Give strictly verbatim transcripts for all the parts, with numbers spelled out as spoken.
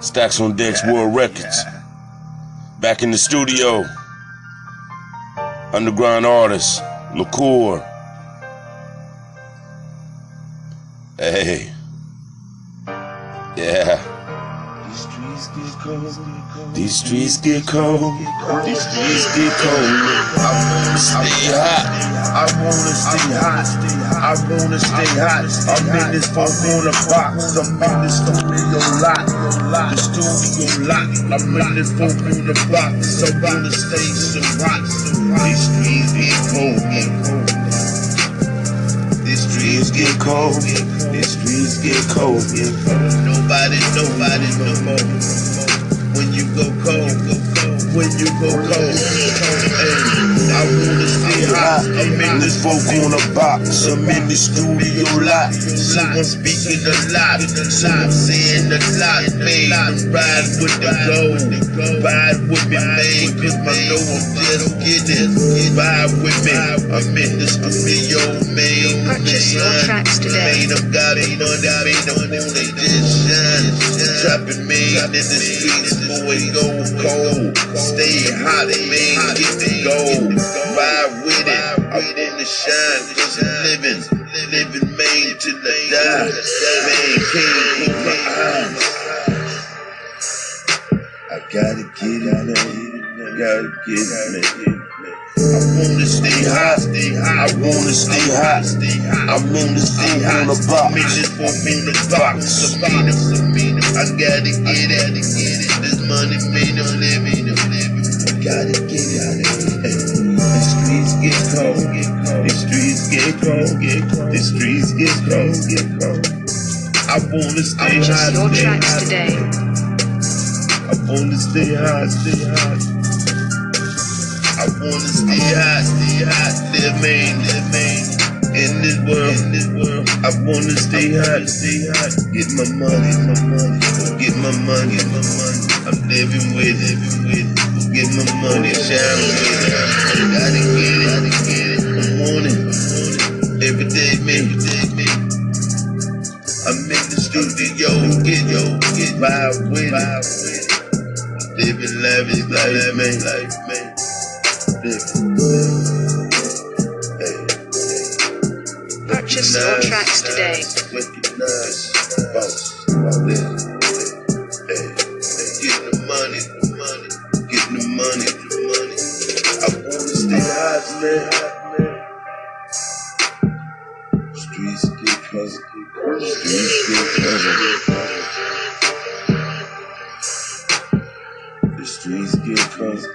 Stacks on Decks, yeah, World Records. Yeah. Back in the studio. Underground artist, LaCour. Hey. Yeah. These streets get cold. These streets get cold. These streets get cold. I wanna stay hot. I wanna stay hot. I wanna stay hot. I'm in this phone on the box. I'm in this studio lot. The studio lock, I'm in this phone on the block. So on the stage, some rocks. These streets get cold. These streets get cold. These streets get cold. Nobody, nobody, no more. When you go cold, when you go cold, hey, I wanna stay hot. I'm in this folk on the box. I'm in this studio lot. So I'm speaking a lot. So I'm saying a lot. Man, ride with the gold. Ride with me, man, cause my know I'm dead. Get it. Ride with me. I'm in this studio, man. Purchase your tracks today. Man, I've got it on that. Man, on them they just shine. Dropping me in the streets. Boy, go cold. Stay hot, man, get the gold. Ride with it, I'm in the shine, cause I'm living, living man till I die. Man, can't keep my eyes. I gotta get out of here, gotta get out of here. I wanna stay hot, I wanna stay hot. I wanna stay hot. I'm in this for me in the box. I gotta get out of here. This money made them living. Gotta get out of here. The streets get cold. The streets get cold. The streets get cold. I wanna stay hot. Your tracks today. I wanna stay hot. Stay hot. I wanna stay hot. Stay hot. Live main. Live main. In this world. In this world. I wanna stay hot. Stay hot. Get my money. My money. Get my money. My money. I'm living with. Living with. Get my money, shine with it. I gotta get it, gotta get it. I'm on it, I'm on it. Every day, man, every day, man. I'm in the studio, get yo, get vibe with it. Living lavish life, man, life, man. Living. Purchase your tracks today. Recognize, boss, about this. Streets get cozy. Streets get cozy. The streets get cozy.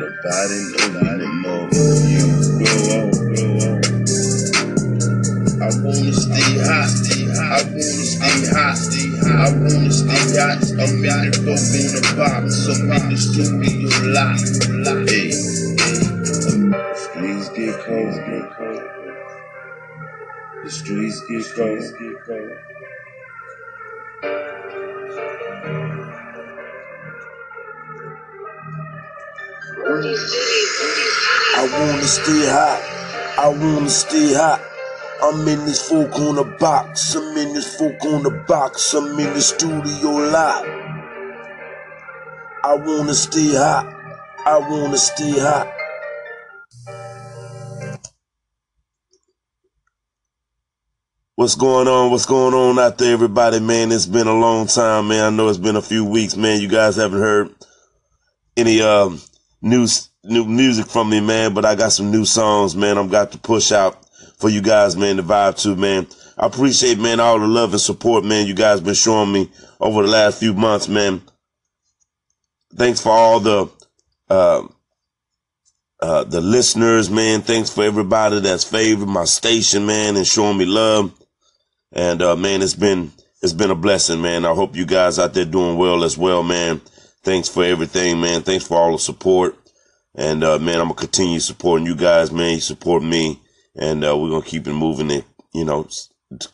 Nobody knows no more. You go on, go on. I wanna stay hot. I wanna stay hot. I wanna stay hot. I'm in the boat in the box. I'm in the studio lot. Hey, the streets get cozy. Get cozy. The streets get cold. I wanna stay hot. I wanna stay hot. I'm in this folk on the box. I'm in this folk on the box. I'm in the studio lot. I wanna stay hot. I wanna stay hot. What's going on? What's going on out there, everybody, man? It's been a long time, man. I know it's been a few weeks, man. You guys haven't heard any um, new, new music from me, man, but I got some new songs, man. I'm got to push out for you guys, man, to vibe to, man. I appreciate, man, all the love and support, man, you guys been showing me over the last few months, man. Thanks for all the uh, uh, the listeners, man. Thanks for everybody that's favored my station, man, and showing me love. And, uh, man, it's been, it's been a blessing, man. I hope you guys out there doing well as well, man. Thanks for everything, man. Thanks for all the support. And, uh, man, I'm gonna continue supporting you guys, man. You support me. And, uh, we're gonna keep it moving and, you know,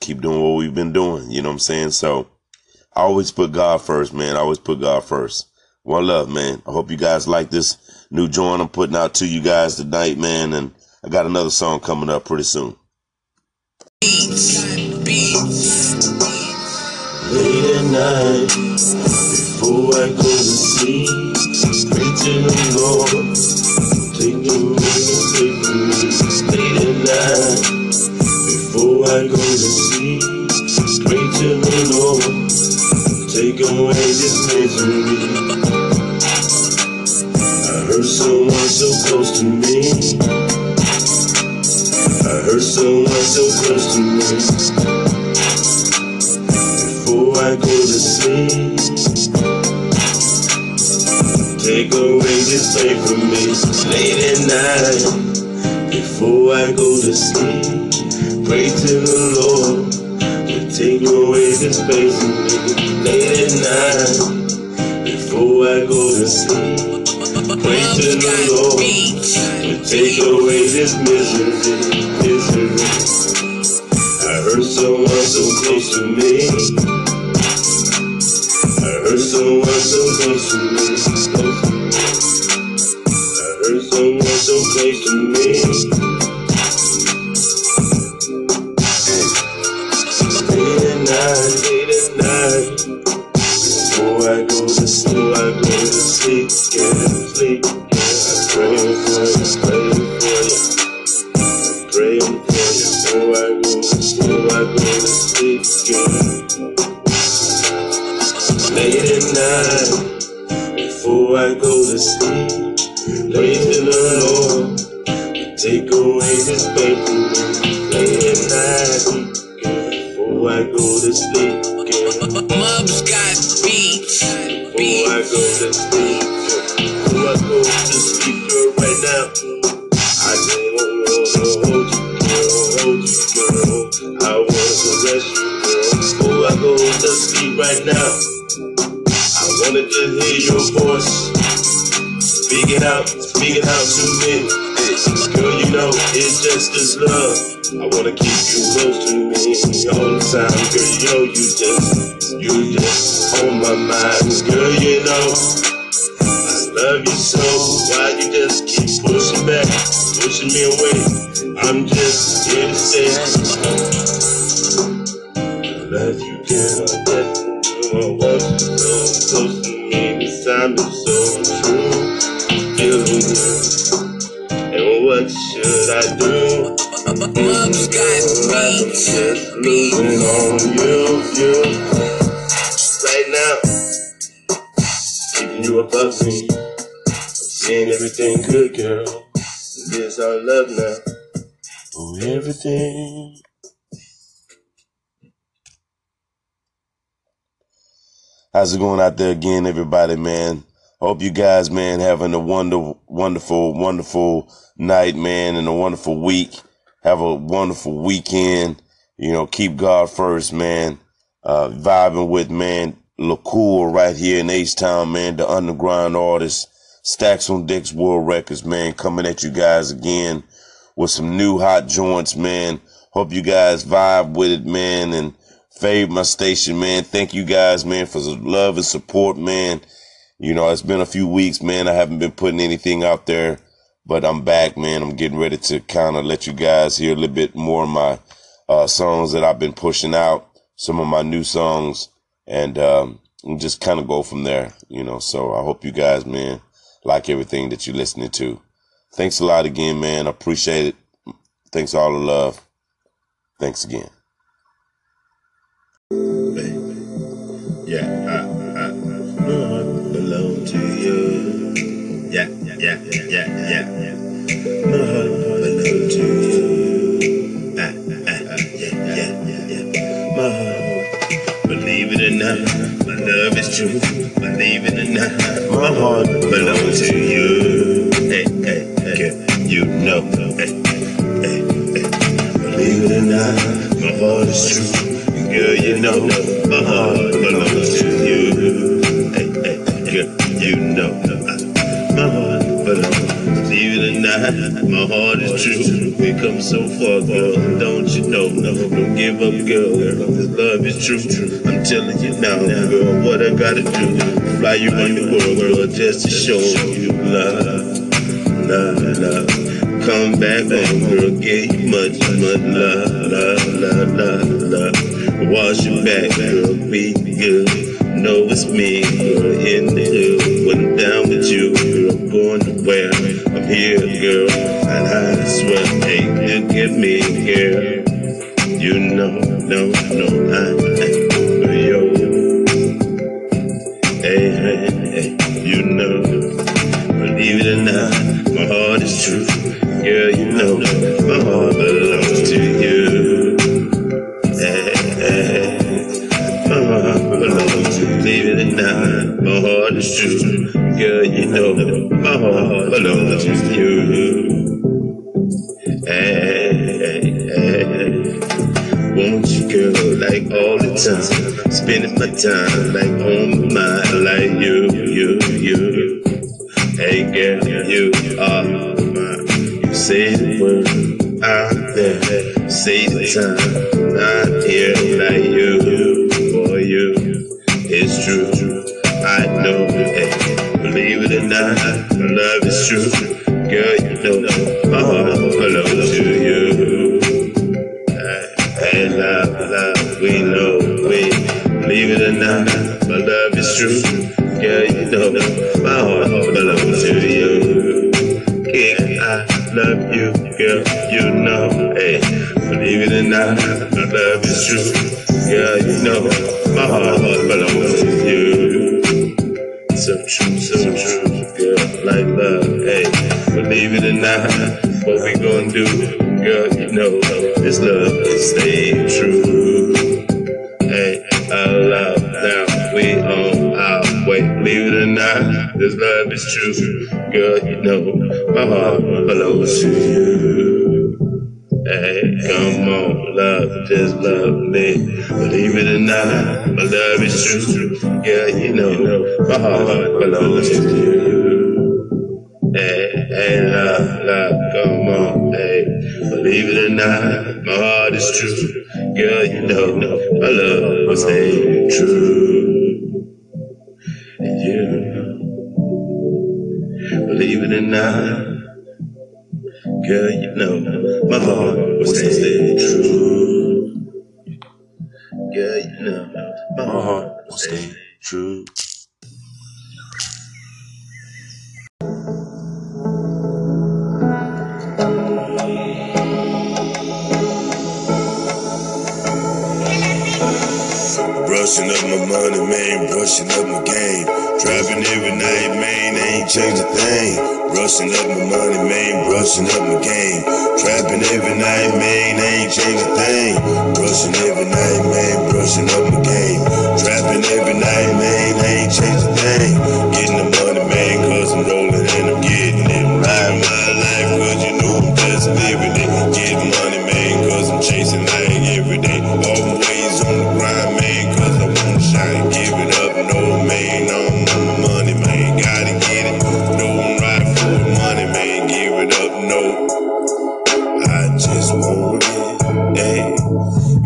keep doing what we've been doing. You know what I'm saying? So I always put God first, man. I always put God first. One love, man. I hope you guys like this new joint I'm putting out to you guys tonight, man. And I got another song coming up pretty soon. Beats. Beats. nights before I go to sleep, preaching the Lord, taking me, taking me late at night before I go to sleep, preaching the Lord, take away this misery. I heard someone so close to me. I heard someone so close to me. Before I go to sleep, take away this pain from me. Late at night, before I go to sleep, pray to the Lord, you take away this pain from me. Late at night, before I go to sleep, pray to the Lord, you take away this misery, misery. I heard someone so close to me. I heard someone so close to me. I heard someone so close to me. Late at night, late at night, before I go to sleep, I go to sleep, yeah, sleep. I'm praying for you, praying for you, I'm praying for you. Before I go to sleep, I go to sleep, yeah. Late at night, before I go to sleep, pray to the Lord, you take away this pain from me. Late at night, before I go to sleep, Mub's got beats, before I go to sleep, before I go to sleep, girl, right now, I just wanna hold you, girl, hold you, girl, I wanna caress you, girl, before I go to sleep right now. I wanna just hear your voice, speak it out, speak it out to me. Girl, you know, it's just this love. I wanna keep you close to me all the time. Girl, you know, you just, you just on my mind. Girl, you know, I love you so. Why you just keep pushing back, pushing me away? I'm just here to say I love you, girl, I love you. I want you so close to me. This time is so true. Feeling good. And what should I do? Mum's got me. Just losing on you, you. Right now, keeping you above me. I'm seeing everything good, girl. This our love now. Oh, everything. How's it going out there again, everybody, man? Hope you guys, man, having a wonderful, wonderful, wonderful night, man, and a wonderful week. Have a wonderful weekend. You know, keep God first, man. Uh, vibing with, man, LaCour right here in Ace Town, man, the underground artist. Stacks on Decks World Records, man, coming at you guys again with some new hot joints, man. Hope you guys vibe with it, man, and fave my station, man. Thank you guys, man, for the love and support, man. You know, it's been a few weeks, man. I haven't been putting anything out there, but I'm back, man. I'm getting ready to kind of let you guys hear a little bit more of my uh, songs that I've been pushing out, some of my new songs, and um, just kind of go from there, you know. So I hope you guys, man, like everything that you're listening to. Thanks a lot again, man. I appreciate it. Thanks all the love. Thanks again. Baby, yeah, I, I, not belong to you. Yeah, yeah, yeah, yeah, yeah, not belong to you. Ah, ah, ah, yeah, yeah, yeah, yeah. My heart, believe it or not, my love is true. Believe it or not, my heart belongs to you. Hey, hey, hey, you know, hey, hey, hey. Believe it or not, my heart is true. Girl, you know, my heart belongs to you. Hey, hey, girl, you know, my heart belongs to you tonight. My heart is true. We come so far, girl, don't you know? Don't give up, girl, this love is true. I'm telling you now, girl, what I gotta do. Fly you on the world, girl, just to show you love, love, love. Come back home, girl, get much, much love, love, love, love, love. Wash your back, girl, be good. with me, girl, in the hood. When I'm down with you, girl, I'm going to where I'm here, girl, and I swear, hey, look at me, girl. You know, no, no, I'm for yo. Hey, hey, hey, you know, believe it or not, my heart is true. Girl, you know, my heart belongs to you. Hey, hey, my heart belongs to you. Believe it or not, my heart is true. Girl, you know, my heart belongs to you. Hey, hey, hey. Want you, girl, like all the time. Spending my time, like on my mind, like you, you, you. Hey, girl, you are mine. You say the word, I'm there. Say the time, I'm here, like you, for you. It's true, I know. Hey, believe it or not, my love is true. Girl, you know my heart belongs to you. Hey, love, love, we know, we believe it or not, my love is true. Girl, you know, my heart belongs to you. King, I love you, girl, you know, hey, believe it or not, my love is true. Girl, you know, my heart belongs to you. So true, so true, girl, like love, hey, believe it or not, what we gonna do? Girl, you know this love is staying true. Hey, I love now, we on our way. Believe it or not, this love is true. Girl, you know my heart belongs to you. Hey, come on, love, just love me. Believe it or not, my love is true. Girl, you know my heart belongs to you. Hey, hey, love, love, come on, hey. Believe it or not, my heart is true. Girl, you know, my love will stay true. And you, believe it or not, girl, you know, my heart will stay true. Girl, you know, my heart will stay true. Brushing up my money, man, brushing up my game. Driving every night, man, ain't changed a thing. Brushing up my money, man, brushing up my game. Trapping every night, man, ain't changed a thing. Brushing every night, man, brushing up my game. Trapping every night, man, ain't changed a thing. Getting the money, man, cause I'm rolling and I'm getting it. Riding my life, cause you know I'm just living it. Getting money, man, cause I'm chasing life every day. Always on the grind, man, cause I wanna shine and give it up. No, man, I don't want my money, man, gotta get it. No, I'm riding for the money, man, give it up, no. I just want it, hey.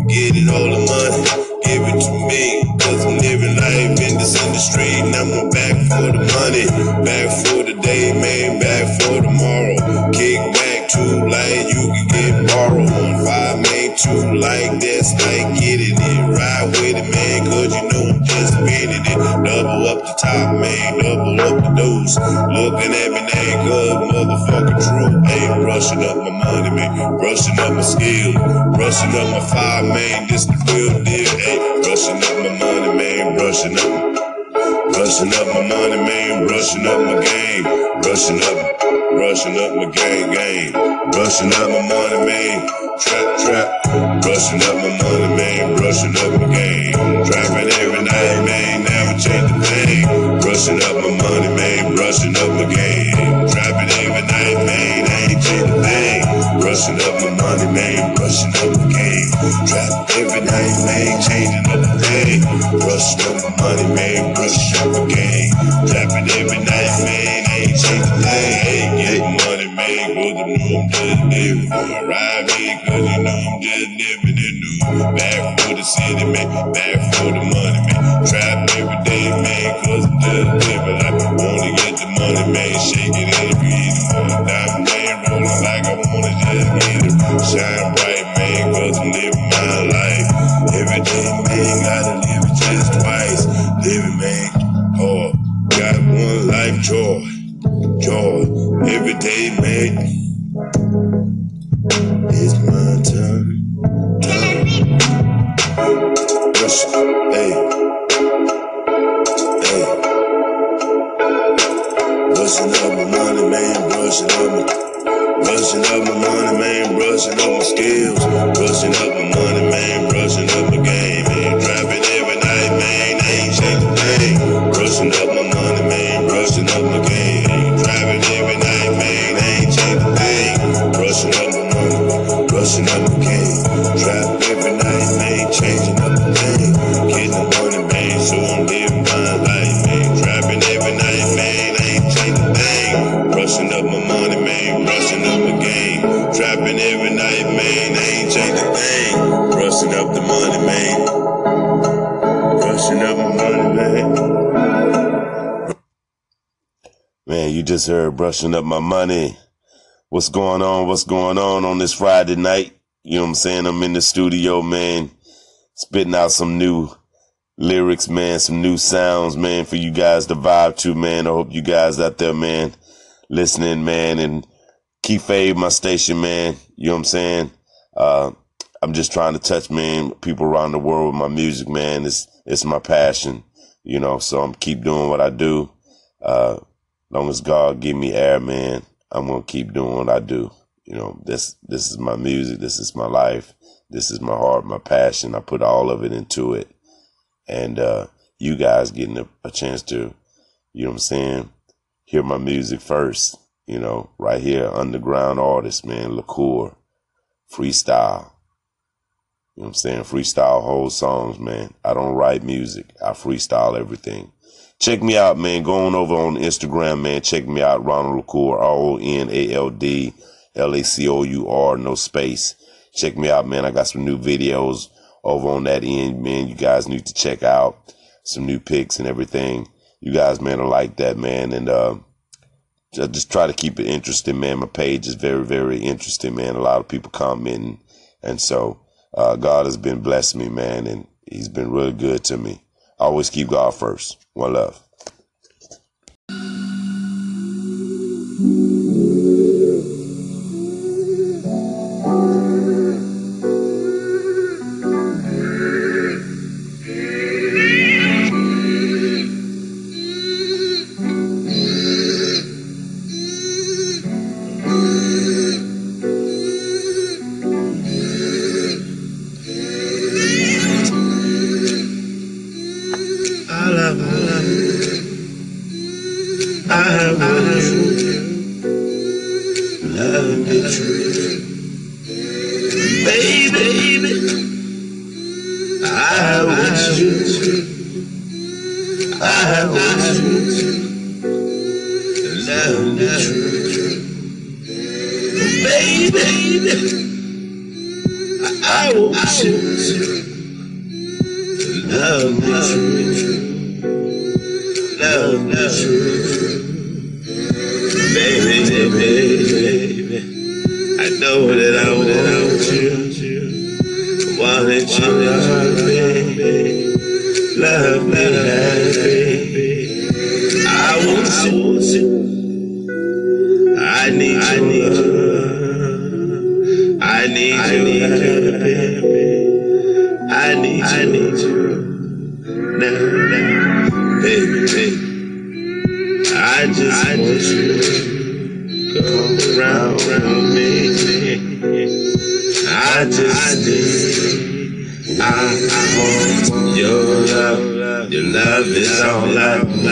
Get it all the money, give it to me, cause I'm living life in this industry. Now I'm back for the money, back for the day, man, back for tomorrow. Kick back too light, you can get borrowed. Five, man, two like that's like getting it. Ride with it, man, cause you know I'm just spinning it. Double up the top, man, double up the dose. Looking at me now, cause motherfucking true. Hey, brushing up my money, man, brushing up my skill, brushing up my fire, man, this the real deal. Hey, brushing up my money, man, brushing up. Brushing up my money, man, brushing up my game. Brushing up, brushing up my game, game. Brushing up my money, man, trap, trap. Brushing up my money, man, brushing up my game. Trapping every night, man, never change a thing. Brushing up my money, man, brushing up my game. Trapping every night, man, I ain't change a thing. Brushing up my money, man, brushing up my game. Trap every night, man, changing up the day. Brushing up my money, man, brushing up my game. Trapping every night, man, ain't changing a thing. Ain't getting money, man, cause I know I'm just living. Arrive here, cause you know I'm just living it new. Back for the city, man, back for the money, man. Trap every day, man, cause I'm just living. I wanna get the money, man, shake it every evening. Diamond, man, rolling like I wanna just. Shine bright, man, cause I'm living my life. Every day, man, gotta live it just twice. Living, man, Rushing up the money, man. Rushing up the money, man. Man, you just heard Brushing Up My Money. What's going on? What's going on on this Friday night? You know what I'm saying? I'm in the studio, man, spitting out some new lyrics, man, some new sounds, man, for you guys to vibe to, man. I hope you guys out there, man, listening, man, and keep fave my station, man. You know what I'm saying? Uh, I'm just trying to touch, man, people around the world with my music, man. It's it's my passion, you know, so I'm keep doing what I do. Uh, long as God give me air, man, I'm going to keep doing what I do. You know, this this is my music. This is my life. This is my heart, my passion. I put all of it into it. And uh, you guys getting a, a chance to, you know what I'm saying, hear my music first. You know, right here, underground artist, man, LaCour, freestyle. You know what I'm saying? Freestyle whole songs, man. I don't write music. I freestyle everything. Check me out, man. Go on over on Instagram, man. Check me out, Ronald LaCour, R O N A L D L A C O U R, no space. Check me out, man. I got some new videos over on that end, man. You guys need to check out some new pics and everything. You guys, man, I like that, man. And uh, I just try to keep it interesting, man. My page is very, very interesting, man. A lot of people commenting. And so uh, God has been blessing me, man, and he's been really good to me. I always keep God first. One love. You love slow, slow, babe,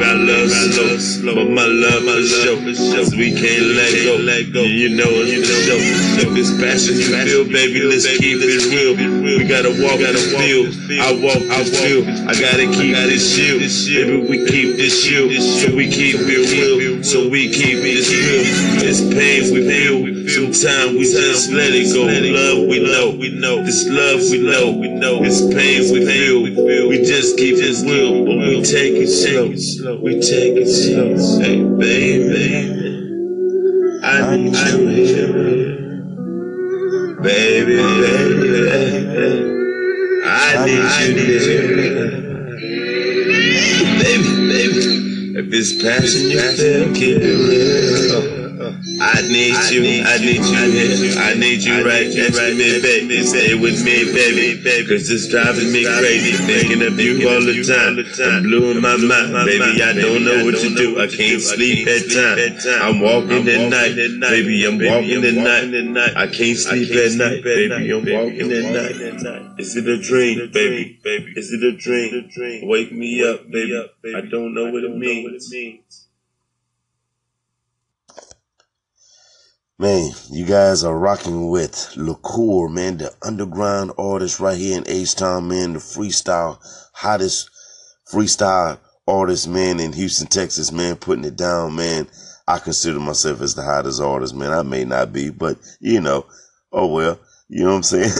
I love slow, slow, but my love is show, cause we can't let go, let go. You know it's you know, show, if it's passion you feel, baby, let's keep it real, we gotta walk the field, I walk the field, I gotta keep this shield, baby, we keep this shield, so we keep it real, so we keep it real, it's pain we feel, sometimes we just let it go, love we know, we know, this love we know, we know, it's pain we feel, we just keep this real. We take it slow, we take it slow, hey baby, I need you here. Baby, baby, baby. I need you here. Baby, baby. If it's passing you, then keep it real. I need you, I need you, I need you right next to me, baby. Stay with me, baby, cause it's driving me crazy, thinking of you all the time. I'm blue in my mind, baby, I don't know what to do. I can't sleep at night. I'm walking at night, baby, I'm walking at night. I can't sleep at night, baby, I'm walking at night. Is it a dream, baby? Is it a dream? Wake me up, baby, I don't know what it means. Man, you guys are rocking with LaCour, man, the underground artist right here in H Town, man, the freestyle, hottest freestyle artist, man, in Houston, Texas, man, putting it down, man. I consider myself as the hottest artist, man. I may not be, but, you know, oh well, you know what I'm saying?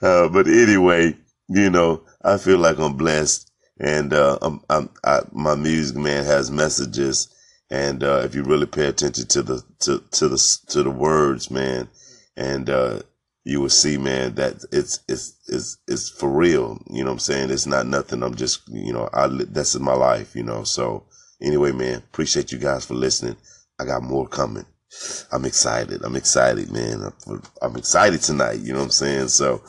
uh, but anyway, you know, I feel like I'm blessed, and uh, I'm, I'm, I, my music, man, has messages. And uh, if you really pay attention to the to to the to the words, man, and uh, you will see, man, that it's it's it's it's for real. You know what I'm saying? It's not nothing. I'm just, you know, I that's my life. You know. So anyway, man, appreciate you guys for listening. I got more coming. I'm excited. I'm excited, man. I'm, I'm excited tonight. You know what I'm saying? So.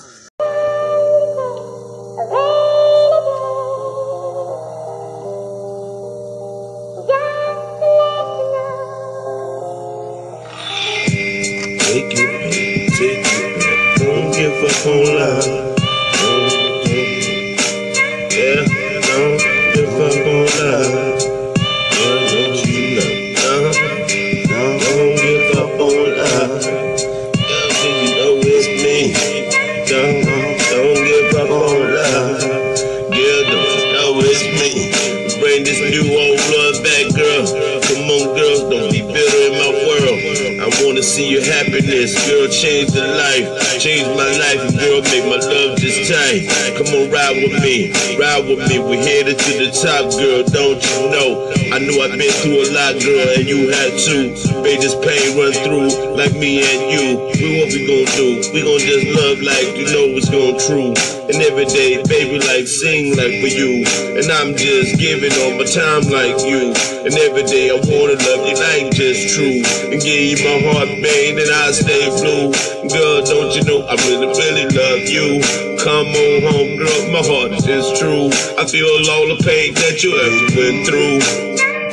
Time like you, and every day I wanna love you like just true, and give you my heart, babe, and I stay blue. Girl, don't you know I really, really love you? Come on home, girl, my heart is just true. I feel all the pain that you ever went through.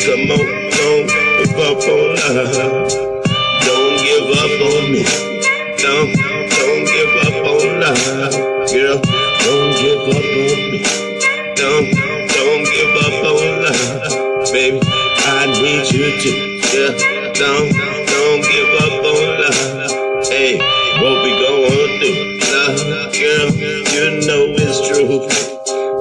Come on, don't give up on love. Don't give up on me. Don't, don't give up on love. Girl, don't give up on me. Don't. Baby, I need you to, yeah, don't, don't give up on love. Hey, what we going through, love, girl, you know it's true.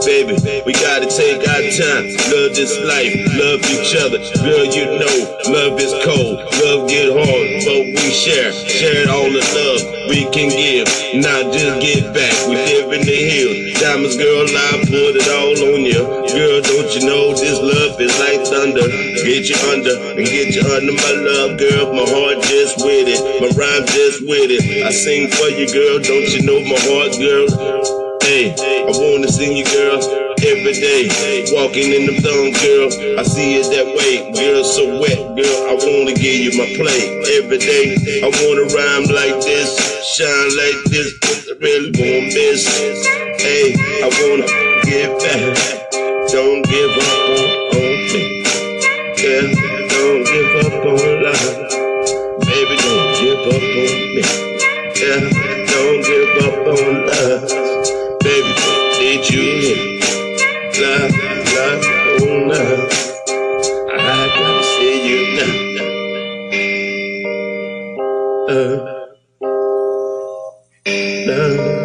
Baby, we gotta take our time, love this life, love each other. Girl, you know, love is cold, love get hard, but we share, share all the love we can give. Now just get back, we live in the hills. Diamonds, girl, I put it all on you. Girl, don't you know this love is like thunder? Get you under and get you under my love, girl. My heart just with it, my rhyme just with it. I sing for you, girl. Don't you know my heart, girl? Hey, I wanna sing you, girl, every day. Walking in them thongs, girl. I see it that way, girl. So wet, girl. I wanna give you my play every day. I wanna rhyme like this, shine like this. I really want this. Hey, I wanna get back. Don't give up on, on me, girl, don't give up on love. Baby, don't give up on me, girl, don't give up on love. Baby, need you in love, love, oh love. I gotta see you now. Love, love, love.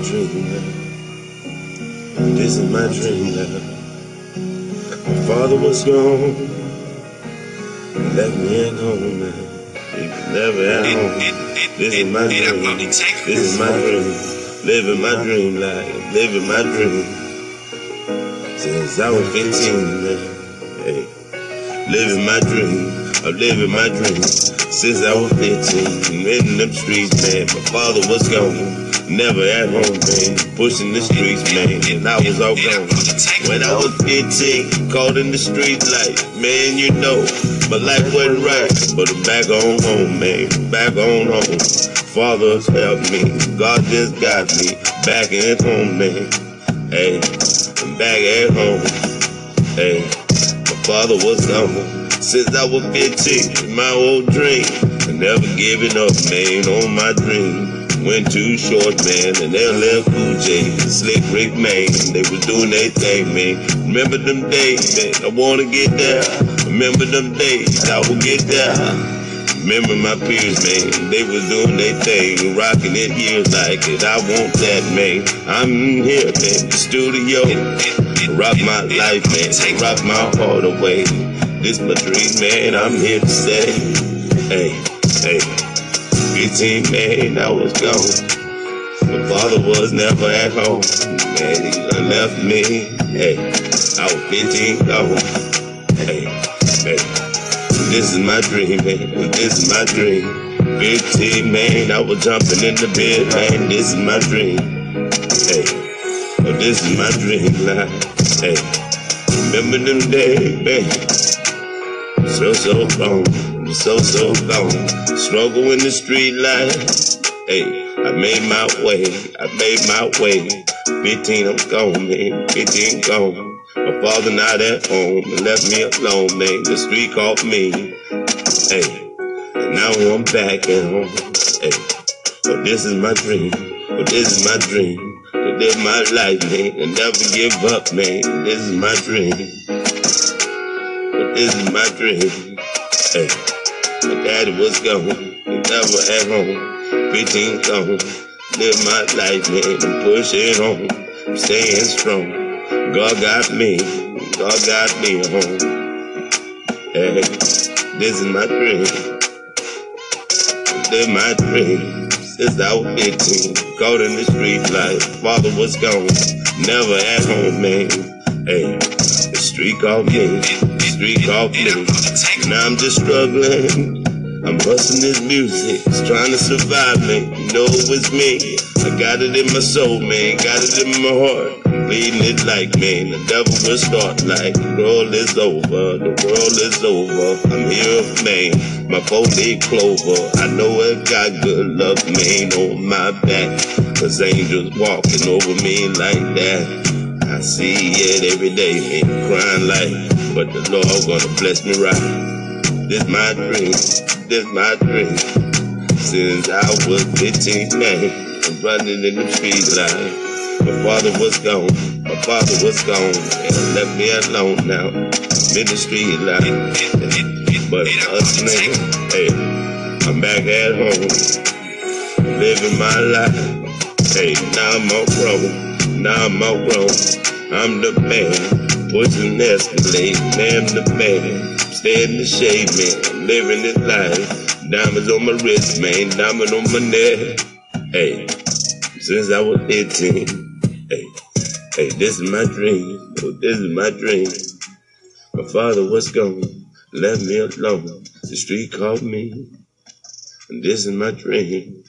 Dream, love. This is my dream, love. My father was gone, left me at home, man. Never at home. This is my dream. This is my dream. Living my dream life. Living my dream. Since I was fifteen, man. Hey. Living my dream. I'm living my dream. Since I was fifteen. In them streets, man. My father was gone. Never at home, man, pushing the streets, man, and I was all gone. When I was fifteen, caught in the street life, man, you know, my life wasn't right, but I'm back on home, man, back on home. Father's helped me, God just got me, back at home, man, hey, I'm back at home, hey, my father was gone. Since I was fifteen, my old dream, I never giving up, man, on my dream. Went too short, man, and they left Cool J, Slick Rick, man. They was doing their thing, man. Remember them days, man, I wanna get there. Remember them days, I will get there. Remember my peers, man, they was doing their thing, rocking their ears like it. I want that, man. I'm here, man, the studio. Rock my life, man, rock my heart away. This my dream, man, I'm here to stay. Hey, hey. fifteen, man, I was gone. My father was never at home, man, he left me. Hey, I was fifteen, gone. Hey, hey, this is my dream, man, this is my dream. fifteen, man, I was jumping in the bed, man, this is my dream. Hey, oh, this is my dream life. Hey, remember them days, man, so, so long. So, so gone. Struggle in the street life. Hey, I made my way. I made my way. fifteen, I'm gone, man. fifteen, gone. My father not at home. Left me alone, man. The street called me. Hey, and now I'm back at home. Hey, but this is my dream. But this is my dream. To live my life, man. And never give up, man. This is my dream. But this is my dream. Hey. My daddy was gone, and never at home. fifteen gone, live my life, man, and push it home. I'm staying strong. God got me, God got me home. Hey, this is my dream. Live my dream. Since I was fifteen, caught in the street life. Father was gone, never at home, man. Hey, the street called me. Street called me. Now I'm just struggling. I'm busting this music, trying to survive, man. You know it was me. I got it in my soul, man. Got it in my heart. Bleeding it like, man. The devil will start like, the world is over. The world is over. I'm here, man. My four-day clover. I know it got good luck, man, on my back. Cause angels walking over me like that. I see it every day, man, crying like, but the Lord gonna bless me right. This my dream, this my dream. Since I was fifteen, man, I'm running in the street life. My father was gone, my father was gone, and left me alone now. I'm in the street life, but us, man, hey, I'm back at home, living my life. Hey, now I'm all grown. Now I'm all grown, I'm the man, pushing Escalade, man, I'm the man, stay in the shade, man, living this life, diamonds on my wrist, man, diamond on my neck, hey, since I was eighteen, hey, hey, this is my dream, oh, this is my dream, my father was gone, left me alone, the street called me, and this is my dream.